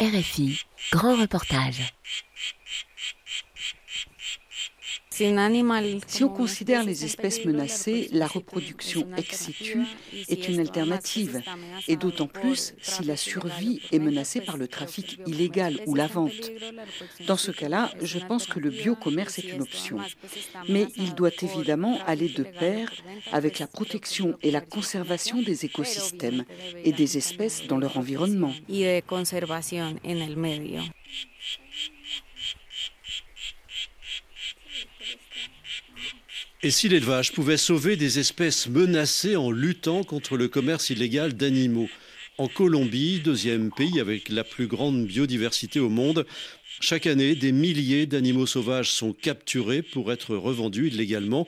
RFI, grand reportage. Si on considère les espèces menacées, la reproduction ex situ est une alternative, et d'autant plus si la survie est menacée par le trafic illégal ou la vente. Dans ce cas-là, je pense que le biocommerce est une option. Mais il doit évidemment aller de pair avec la protection et la conservation des écosystèmes et des espèces dans leur environnement. Et si l'élevage pouvait sauver des espèces menacées en luttant contre le commerce illégal d'animaux? En Colombie, deuxième pays avec la plus grande biodiversité au monde, chaque année, des milliers d'animaux sauvages sont capturés pour être revendus illégalement.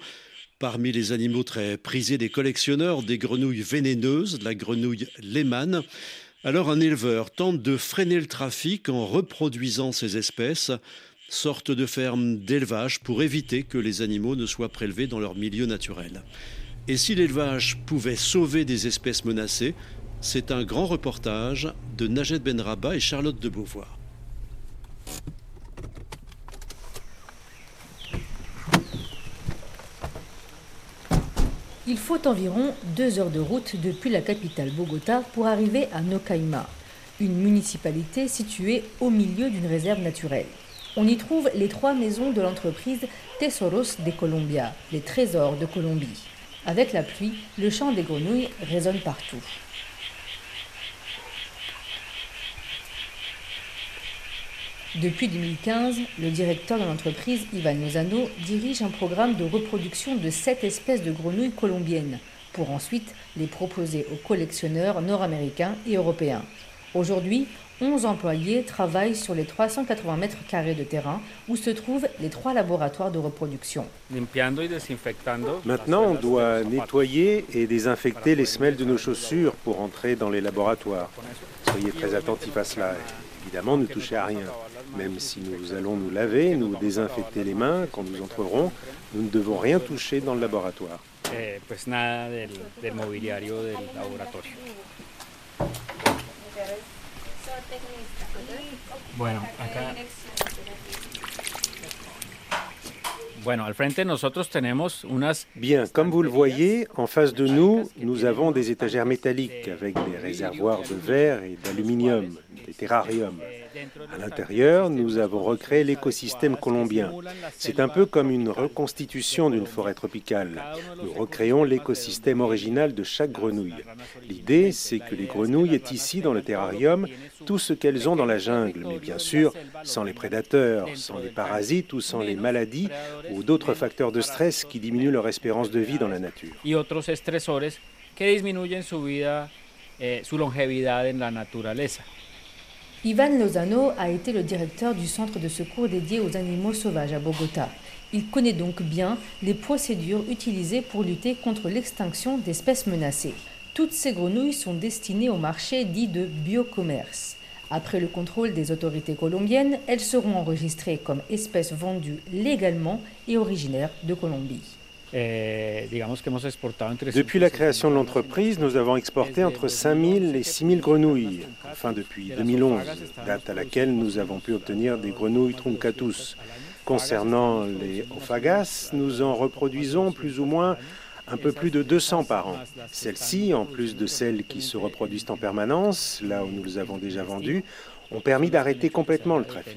Parmi les animaux très prisés des collectionneurs, des grenouilles vénéneuses, la grenouille Lehmann. Alors un éleveur tente de freiner le trafic en reproduisant ces espèces. Sorte de ferme d'élevage pour éviter que les animaux ne soient prélevés dans leur milieu naturel. Et si l'élevage pouvait sauver des espèces menacées, c'est un grand reportage de Najat Benrabah et Charlotte de Beauvoir. Il faut environ 2 heures de route depuis la capitale Bogota pour arriver à Nocaima, une municipalité située au milieu d'une réserve naturelle. On y trouve les 3 maisons de l'entreprise Tesoros de Colombia, les trésors de Colombie. Avec la pluie, le chant des grenouilles résonne partout. Depuis 2015, le directeur de l'entreprise, Ivan Lozano, dirige un programme de reproduction de 7 espèces de grenouilles colombiennes, pour ensuite les proposer aux collectionneurs nord-américains et européens. Aujourd'hui, 11 employés travaillent sur les 380 mètres carrés de terrain où se trouvent les 3 laboratoires de reproduction. Maintenant, on doit nettoyer et désinfecter les semelles de nos chaussures pour entrer dans les laboratoires. Soyez très attentifs à cela. Évidemment, ne touchez à rien. Même si nous allons nous laver, nous désinfecter les mains quand nous entrerons, nous ne devons rien toucher dans le laboratoire. Bien, comme vous le voyez, en face de nous, nous avons des étagères métalliques avec des réservoirs de verre et d'aluminium, des terrariums. À l'intérieur, nous avons recréé l'écosystème colombien. C'est un peu comme une reconstitution d'une forêt tropicale. Nous recréons l'écosystème original de chaque grenouille. L'idée, c'est que les grenouilles aient ici, dans le terrarium, tout ce qu'elles ont dans la jungle, mais bien sûr, sans les prédateurs, sans les parasites ou sans les maladies ou d'autres facteurs de stress qui diminuent leur espérance de vie dans la nature. Ivan Lozano a été le directeur du centre de secours dédié aux animaux sauvages à Bogota. Il connaît donc bien les procédures utilisées pour lutter contre l'extinction d'espèces menacées. Toutes ces grenouilles sont destinées au marché dit de biocommerce. Après le contrôle des autorités colombiennes, elles seront enregistrées comme espèces vendues légalement et originaires de Colombie. Depuis la création de l'entreprise, nous avons exporté entre 5000 et 6000 grenouilles, enfin depuis 2011, date à laquelle nous avons pu obtenir des grenouilles truncatus. Concernant les ophagas, nous en reproduisons plus ou moins un peu plus de 200 par an. Celles-ci, en plus de celles qui se reproduisent en permanence, là où nous les avons déjà vendues, ont permis d'arrêter complètement le trafic.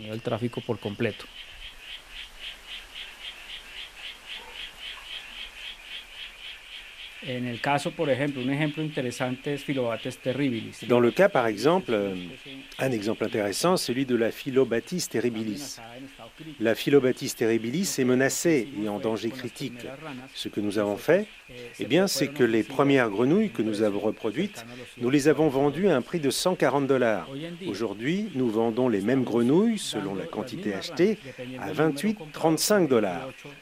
Dans le cas, par exemple, un exemple intéressant, celui de la Phyllobatis terribilis. La Phyllobatis terribilis est menacée et en danger critique. Ce que nous avons fait, eh bien, c'est que les premières grenouilles que nous avons reproduites, nous les avons vendues à un prix de 140 $. Aujourd'hui, nous vendons les mêmes grenouilles, selon la quantité achetée, à 28-35 $.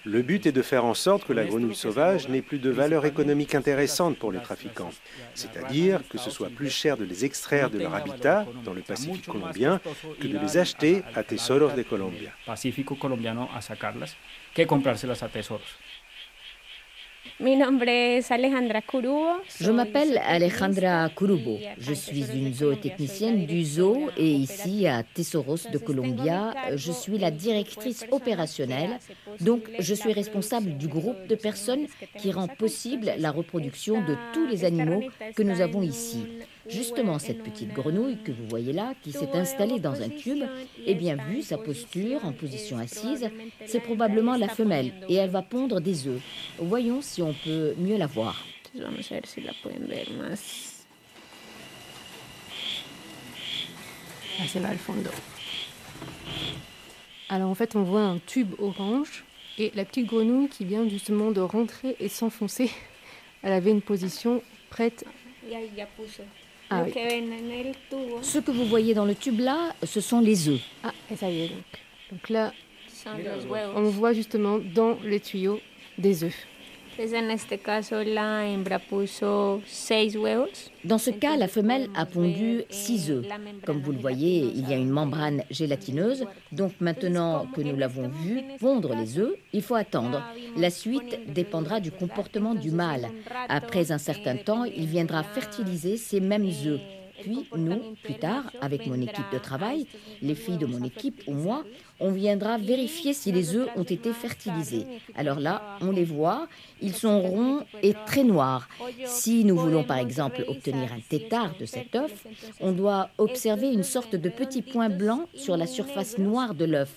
Le but est de faire en sorte que la grenouille sauvage n'ait plus de valeur économique intéressante pour les trafiquants, c'est-à-dire que ce soit plus cher de les extraire de leur habitat dans le Pacifique colombien que de les acheter à Tesoros de Colombia. Je m'appelle Alejandra Kurubo. Je suis une zootechnicienne du zoo et ici à Tesoros de Colombia, je suis la directrice opérationnelle. Donc, je suis responsable du groupe de personnes qui rend possible la reproduction de tous les animaux que nous avons ici. Justement, cette petite grenouille que vous voyez là, qui s'est installée dans un tube, eh bien, vu sa posture en position assise, c'est probablement la femelle et elle va pondre des œufs. Voyons si on peut mieux la voir. Alors en fait, on voit un tube orange et la petite grenouille qui vient justement de rentrer et s'enfoncer. Elle avait une position prête. Ah, oui. Ce que vous voyez dans le tube là, ce sont les œufs. Ah, et ça y est donc. Donc là, on voit justement dans les tuyaux des œufs. Dans ce cas, la femelle a pondu 6 œufs. Comme vous le voyez, il y a une membrane gélatineuse. Donc maintenant que nous l'avons vue pondre les œufs, il faut attendre. La suite dépendra du comportement du mâle. Après un certain temps, il viendra fertiliser ces mêmes œufs. Puis nous, plus tard, avec mon équipe de travail, les filles de mon équipe ou moi, on viendra vérifier si les œufs ont été fertilisés. Alors là, on les voit, ils sont ronds et très noirs. Si nous voulons par exemple obtenir un tétard de cet œuf, on doit observer une sorte de petit point blanc sur la surface noire de l'œuf.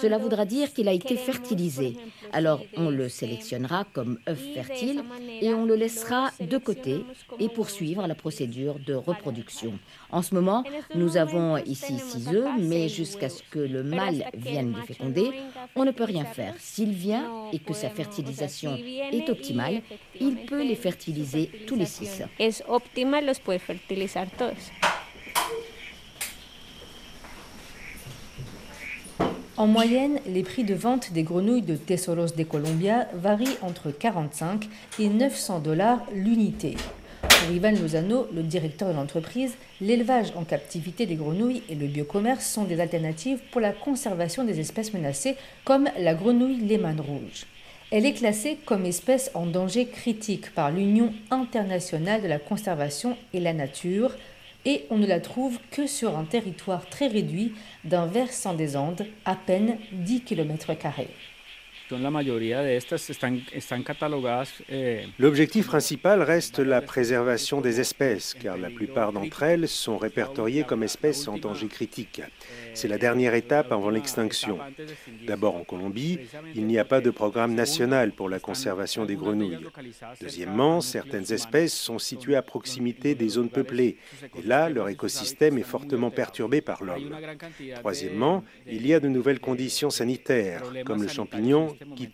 Cela voudra dire qu'il a été fertilisé. Alors on le sélectionnera comme œuf fertile et on le laissera de côté et poursuivre la procédure de reproduction. En ce moment, nous avons ici 6 œufs, mais jusqu'à ce que le mâle vienne les féconder, on ne peut rien faire. S'il vient et que sa fertilisation est optimale, il peut les fertiliser tous les 6. En moyenne, les prix de vente des grenouilles de Tesoros de Colombia varient entre 45 et 900 $ l'unité. Pour Ivan Lozano, le directeur de l'entreprise, l'élevage en captivité des grenouilles et le biocommerce sont des alternatives pour la conservation des espèces menacées, comme la grenouille Lehmann rouge. Elle est classée comme espèce en danger critique par l'Union internationale de la conservation et la nature, et on ne la trouve que sur un territoire très réduit d'un versant des Andes, à peine 10 km². L'objectif principal reste la préservation des espèces, car la plupart d'entre elles sont répertoriées comme espèces en danger critique. C'est la dernière étape avant l'extinction. D'abord en Colombie, il n'y a pas de programme national pour la conservation des grenouilles. Deuxièmement, certaines espèces sont situées à proximité des zones peuplées, et là, leur écosystème est fortement perturbé par l'homme. Troisièmement, il y a de nouvelles conditions sanitaires, comme le champignon qui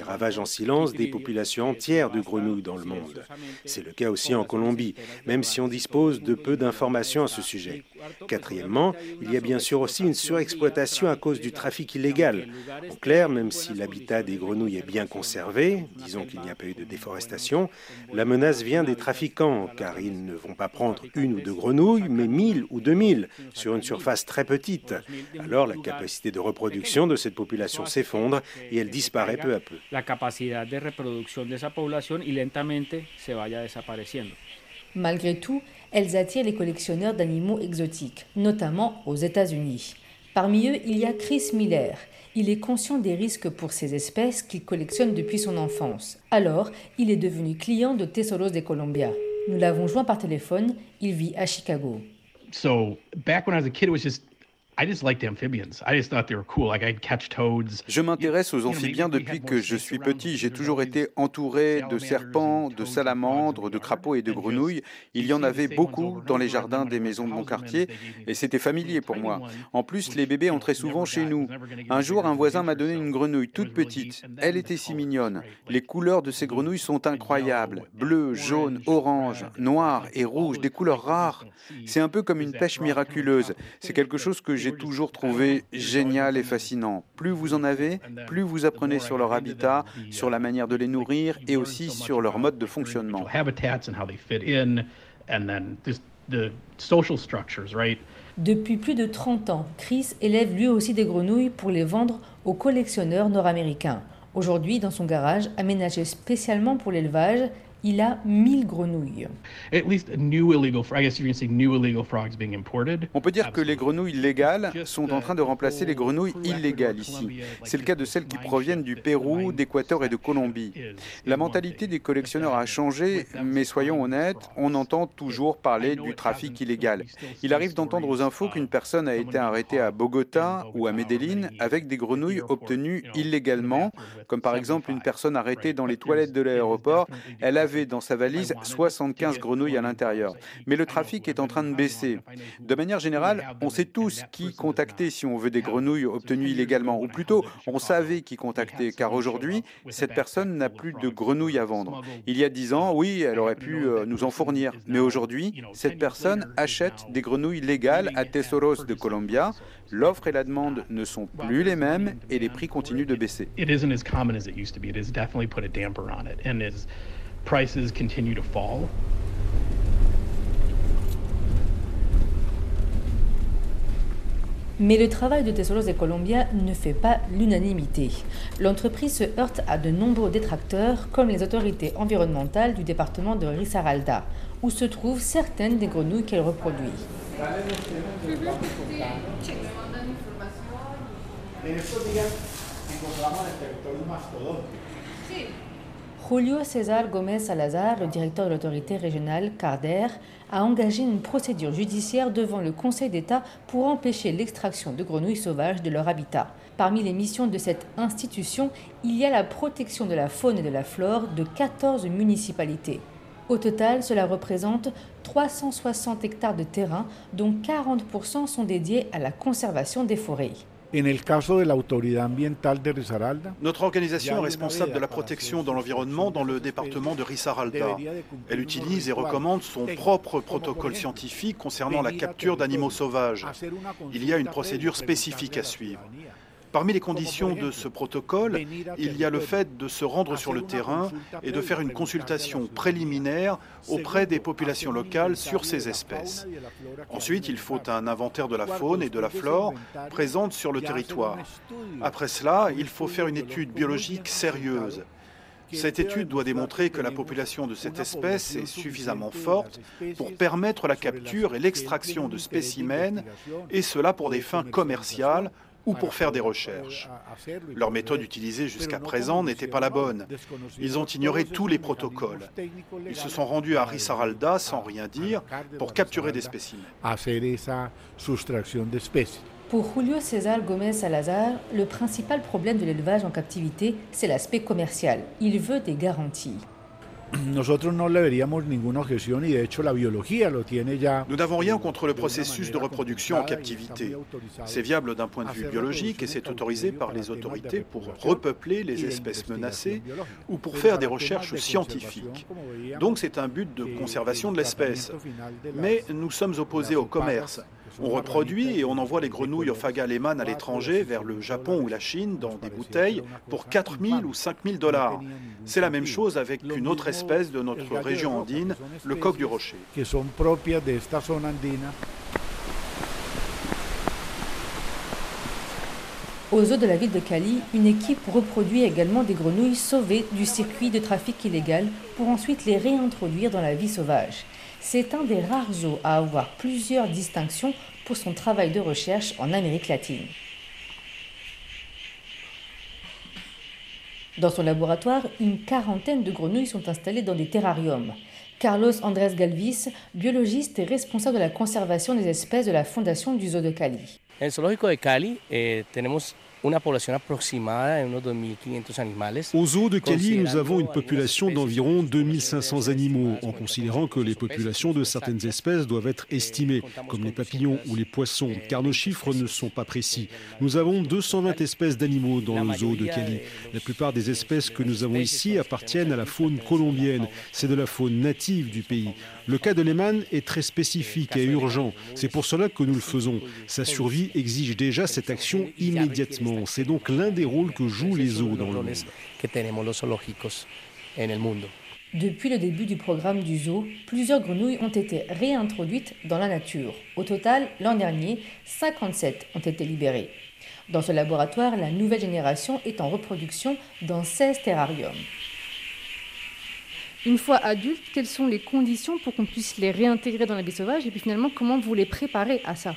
ravage en silence des populations entières de grenouilles dans le monde. C'est le cas aussi en Colombie, même si on dispose de peu d'informations à ce sujet. Quatrièmement, il y a bien sûr aussi une surexploitation à cause du trafic illégal. En clair, même si l'habitat des grenouilles est bien conservé, disons qu'il n'y a pas eu de déforestation, la menace vient des trafiquants, car ils ne vont pas prendre une ou deux grenouilles, mais 1000 ou 2000, sur une surface très petite. Alors la capacité de reproduction de cette population s'effondre et elle disparaît peu à peu. La capacité de reproduction de cette population et lentement se vaya desapareciendo. Malgré tout, elles attirent les collectionneurs d'animaux exotiques, notamment aux États-Unis. Parmi eux, il y a Chris Miller. Il est conscient des risques pour ces espèces qu'il collectionne depuis son enfance. Alors, il est devenu client de Tesoros de Colombia. Nous l'avons joint par téléphone, il vit à Chicago. Je m'intéresse aux amphibiens depuis que je suis petit. J'ai toujours été entouré de serpents, de salamandres, de crapauds et de grenouilles. Il y en avait beaucoup dans les jardins des maisons de mon quartier et c'était familier pour moi. En plus, les bébés entraient souvent chez nous. Un jour, un voisin m'a donné une grenouille toute petite. Elle était si mignonne. Les couleurs de ces grenouilles sont incroyables. Bleu, jaune, orange, noir et rouge, des couleurs rares. C'est un peu comme une pêche miraculeuse. C'est quelque chose que j'ai toujours trouvé génial et fascinant. Plus vous en avez, plus vous apprenez sur leur habitat, sur la manière de les nourrir et aussi sur leur mode de fonctionnement. Depuis plus de 30 ans, Chris élève lui aussi des grenouilles pour les vendre aux collectionneurs nord-américains. Aujourd'hui, dans son garage, aménagé spécialement pour l'élevage, il a 1000 grenouilles. On peut dire que les grenouilles légales sont en train de remplacer les grenouilles illégales ici. C'est le cas de celles qui proviennent du Pérou, d'Équateur et de Colombie. La mentalité des collectionneurs a changé, mais soyons honnêtes, on entend toujours parler du trafic illégal. Il arrive d'entendre aux infos qu'une personne a été arrêtée à Bogota ou à Medellín avec des grenouilles obtenues illégalement, comme par exemple une personne arrêtée dans les toilettes de l'aéroport. Elle avait dans sa valise 75 grenouilles à l'intérieur. Mais le trafic est en train de baisser. De manière générale, on sait tous qui contacter si on veut des grenouilles obtenues illégalement. Ou plutôt, on savait qui contacter, car aujourd'hui, cette personne n'a plus de grenouilles à vendre. Il y a 10 ans, oui, elle aurait pu nous en fournir. Mais aujourd'hui, cette personne achète des grenouilles légales à Tesoros de Colombia. L'offre et la demande ne sont plus les mêmes et les prix continuent de baisser. Prices continue to fall. Mais le travail de Tesoros de Colombia ne fait pas l'unanimité. L'entreprise se heurte à de nombreux détracteurs, comme les autorités environnementales du département de Risaralda, où se trouvent certaines des grenouilles qu'elle reproduit. Julio César Gomez Salazar, le directeur de l'autorité régionale Carder, a engagé une procédure judiciaire devant le Conseil d'État pour empêcher l'extraction de grenouilles sauvages de leur habitat. Parmi les missions de cette institution, il y a la protection de la faune et de la flore de 14 municipalités. Au total, cela représente 360 hectares de terrain, dont 40% sont dédiés à la conservation des forêts. Notre organisation est responsable de la protection de l'environnement dans le département de Risaralda. Elle utilise et recommande son propre protocole scientifique concernant la capture d'animaux sauvages. Il y a une procédure spécifique à suivre. Parmi les conditions de ce protocole, il y a le fait de se rendre sur le terrain et de faire une consultation préliminaire auprès des populations locales sur ces espèces. Ensuite, il faut un inventaire de la faune et de la flore présentes sur le territoire. Après cela, il faut faire une étude biologique sérieuse. Cette étude doit démontrer que la population de cette espèce est suffisamment forte pour permettre la capture et l'extraction de spécimens, et cela pour des fins commerciales, ou pour faire des recherches. Leur méthode utilisée jusqu'à présent n'était pas la bonne. Ils ont ignoré tous les protocoles. Ils se sont rendus à Risaralda sans rien dire pour capturer des spécimens. Pour Julio César Gomez Salazar, le principal problème de l'élevage en captivité, c'est l'aspect commercial. Il veut des garanties. Nous n'avons rien contre le processus de reproduction en captivité. C'est viable d'un point de vue biologique et c'est autorisé par les autorités pour repeupler les espèces menacées ou pour faire des recherches scientifiques. Donc c'est un but de conservation de l'espèce. Mais nous sommes opposés au commerce. On reproduit et on envoie les grenouilles Ophaga Lehmann à l'étranger, vers le Japon ou la Chine, dans des bouteilles, pour 4 000 ou 5 000 $. C'est la même chose avec une autre espèce de notre région andine, le coq du rocher. Aux eaux de la ville de Cali, une équipe reproduit également des grenouilles sauvées du circuit de trafic illégal pour ensuite les réintroduire dans la vie sauvage. C'est un des rares zoos à avoir plusieurs distinctions pour son travail de recherche en Amérique latine. Dans son laboratoire, une quarantaine de grenouilles sont installées dans des terrariums. Carlos Andrés Galvis, biologiste et responsable de la conservation des espèces de la fondation du zoo de Cali. En el zoológico de Cali tenemos una población aproximada de unos 2.500 animales. Au zoo de Cali, nous avons une population d'environ 2 500 animaux, en considérant que les populations de certaines espèces doivent être estimées, comme les papillons ou les poissons, car nos chiffres ne sont pas précis. Nous avons 220 espèces d'animaux dans le zoo de Cali. La plupart des espèces que nous avons ici appartiennent à la faune colombienne. C'est de la faune native du pays. Le cas de Lehmann est très spécifique et urgent. C'est pour cela que nous le faisons. Sa survie exige déjà cette action immédiatement. C'est donc l'un des rôles que jouent les zoos dans le monde. Depuis le début du programme du zoo, plusieurs grenouilles ont été réintroduites dans la nature. Au total, l'an dernier, 57 ont été libérées. Dans ce laboratoire, la nouvelle génération est en reproduction dans 16 terrariums. Une fois adultes, quelles sont les conditions pour qu'on puisse les réintégrer dans la vie sauvage et puis finalement, comment vous les préparez à ça?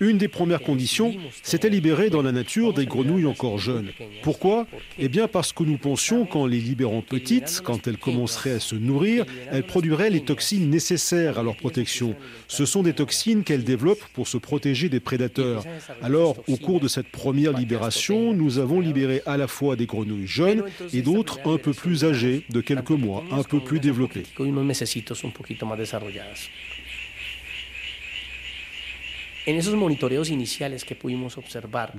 Une des premières conditions, c'était libérer dans la nature des grenouilles encore jeunes. Pourquoi? Eh bien parce que nous pensions qu'en les libérant petites, quand elles commenceraient à se nourrir, elles produiraient les toxines nécessaires à leur protection. Ce sont des toxines qu'elles développent pour se protéger des prédateurs. Alors, au cours de cette première libération, nous avons libéré à la fois des grenouilles jeunes et d'autres un peu plus âgées, de quelques mois, un peu plus développées.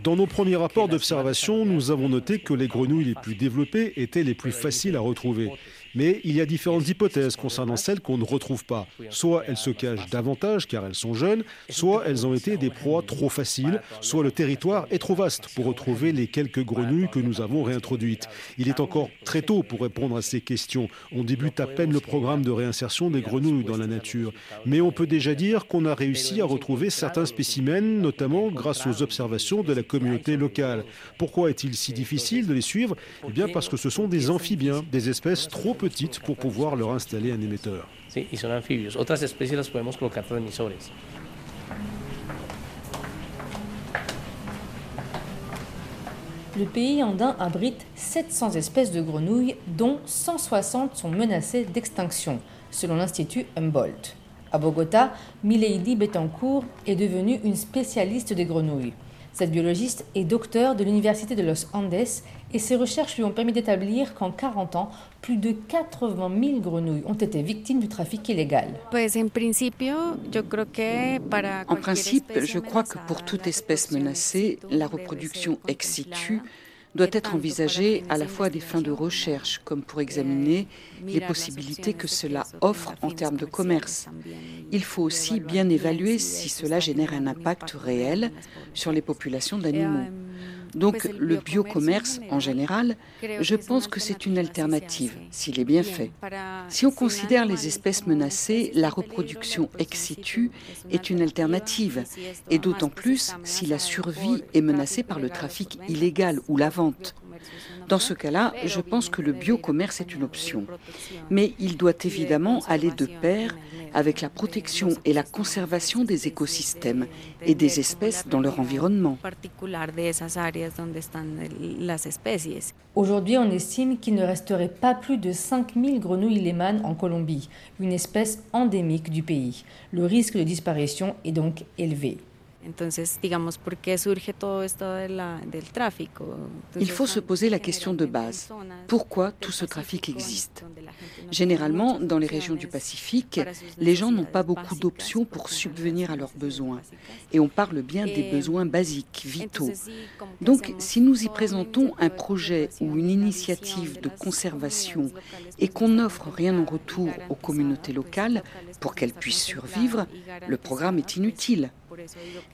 Dans nos premiers rapports d'observation, nous avons noté que les grenouilles les plus développées étaient les plus faciles à retrouver. Mais il y a différentes hypothèses concernant celles qu'on ne retrouve pas. Soit elles se cachent davantage car elles sont jeunes, soit elles ont été des proies trop faciles, soit le territoire est trop vaste pour retrouver les quelques grenouilles que nous avons réintroduites. Il est encore très tôt pour répondre à ces questions. On débute à peine le programme de réinsertion des grenouilles dans la nature. Mais on peut déjà dire qu'on a réussi à retrouver certains spécimens, notamment grâce aux observations de la communauté locale. Pourquoi est-il si difficile de les suivre? Eh bien parce que ce sont des amphibiens, des espèces trop petites pour pouvoir leur installer un émetteur. Le pays andin abrite 700 espèces de grenouilles, dont 160 sont menacées d'extinction, selon l'Institut Humboldt. À Bogota, Milady Betancourt est devenue une spécialiste des grenouilles. Cette biologiste est docteure de l'Université de Los Andes et ses recherches lui ont permis d'établir qu'en 40 ans, plus de 80 000 grenouilles ont été victimes du trafic illégal. En principe, je crois que pour toute espèce menacée, la reproduction ex situ doit être envisagée à la fois à des fins de recherche, comme pour examiner les possibilités que cela offre en termes de commerce. Il faut aussi bien évaluer si cela génère un impact réel sur les populations d'animaux. Donc le biocommerce, en général, je pense que c'est une alternative, s'il est bien fait. Si on considère les espèces menacées, la reproduction ex situ est une alternative, et d'autant plus si la survie est menacée par le trafic illégal ou la vente. Dans ce cas-là, je pense que le biocommerce est une option. Mais il doit évidemment aller de pair avec la protection et la conservation des écosystèmes et des espèces dans leur environnement. Aujourd'hui, on estime qu'il ne resterait pas plus de 5000 grenouilles Lehmann en Colombie, une espèce endémique du pays. Le risque de disparition est donc élevé. Il faut se poser la question de base. Pourquoi tout ce trafic existe? Généralement, dans les régions du Pacifique, les gens n'ont pas beaucoup d'options pour subvenir à leurs besoins. Et on parle bien des besoins basiques, vitaux. Donc, si nous y présentons un projet ou une initiative de conservation et qu'on n'offre rien en retour aux communautés locales pour qu'elles puissent survivre, le programme est inutile.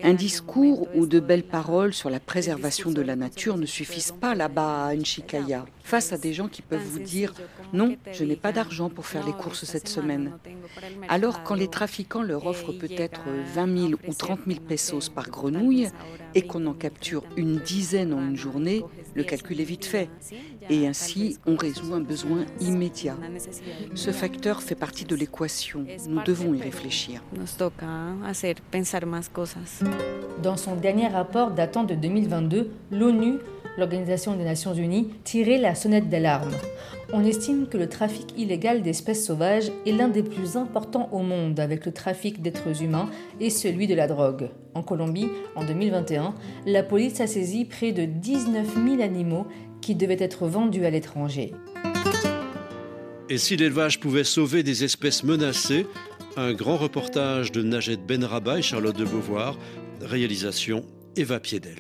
Un discours ou de belles paroles sur la préservation de la nature ne suffisent pas là-bas à Nchicaya, face à des gens qui peuvent vous dire « Non, je n'ai pas d'argent pour faire les courses cette semaine ». Alors quand les trafiquants leur offrent peut-être 20 000 ou 30 000 pesos par grenouille et qu'on en capture une dizaine en une journée, le calcul est vite fait. Et ainsi, on résout un besoin immédiat. Ce facteur fait partie de l'équation. Nous devons y réfléchir. Dans son dernier rapport datant de 2022, l'ONU, l'Organisation des Nations Unies, tirait la sonnette d'alarme. On estime que le trafic illégal d'espèces sauvages est l'un des plus importants au monde avec le trafic d'êtres humains et celui de la drogue. En Colombie, en 2021, la police a saisi près de 19 000 animaux qui devaient être vendus à l'étranger. Et si l'élevage pouvait sauver des espèces menacées? Un grand reportage de Najat Benrabah et Charlotte de Beauvoir, réalisation Eva Piedel.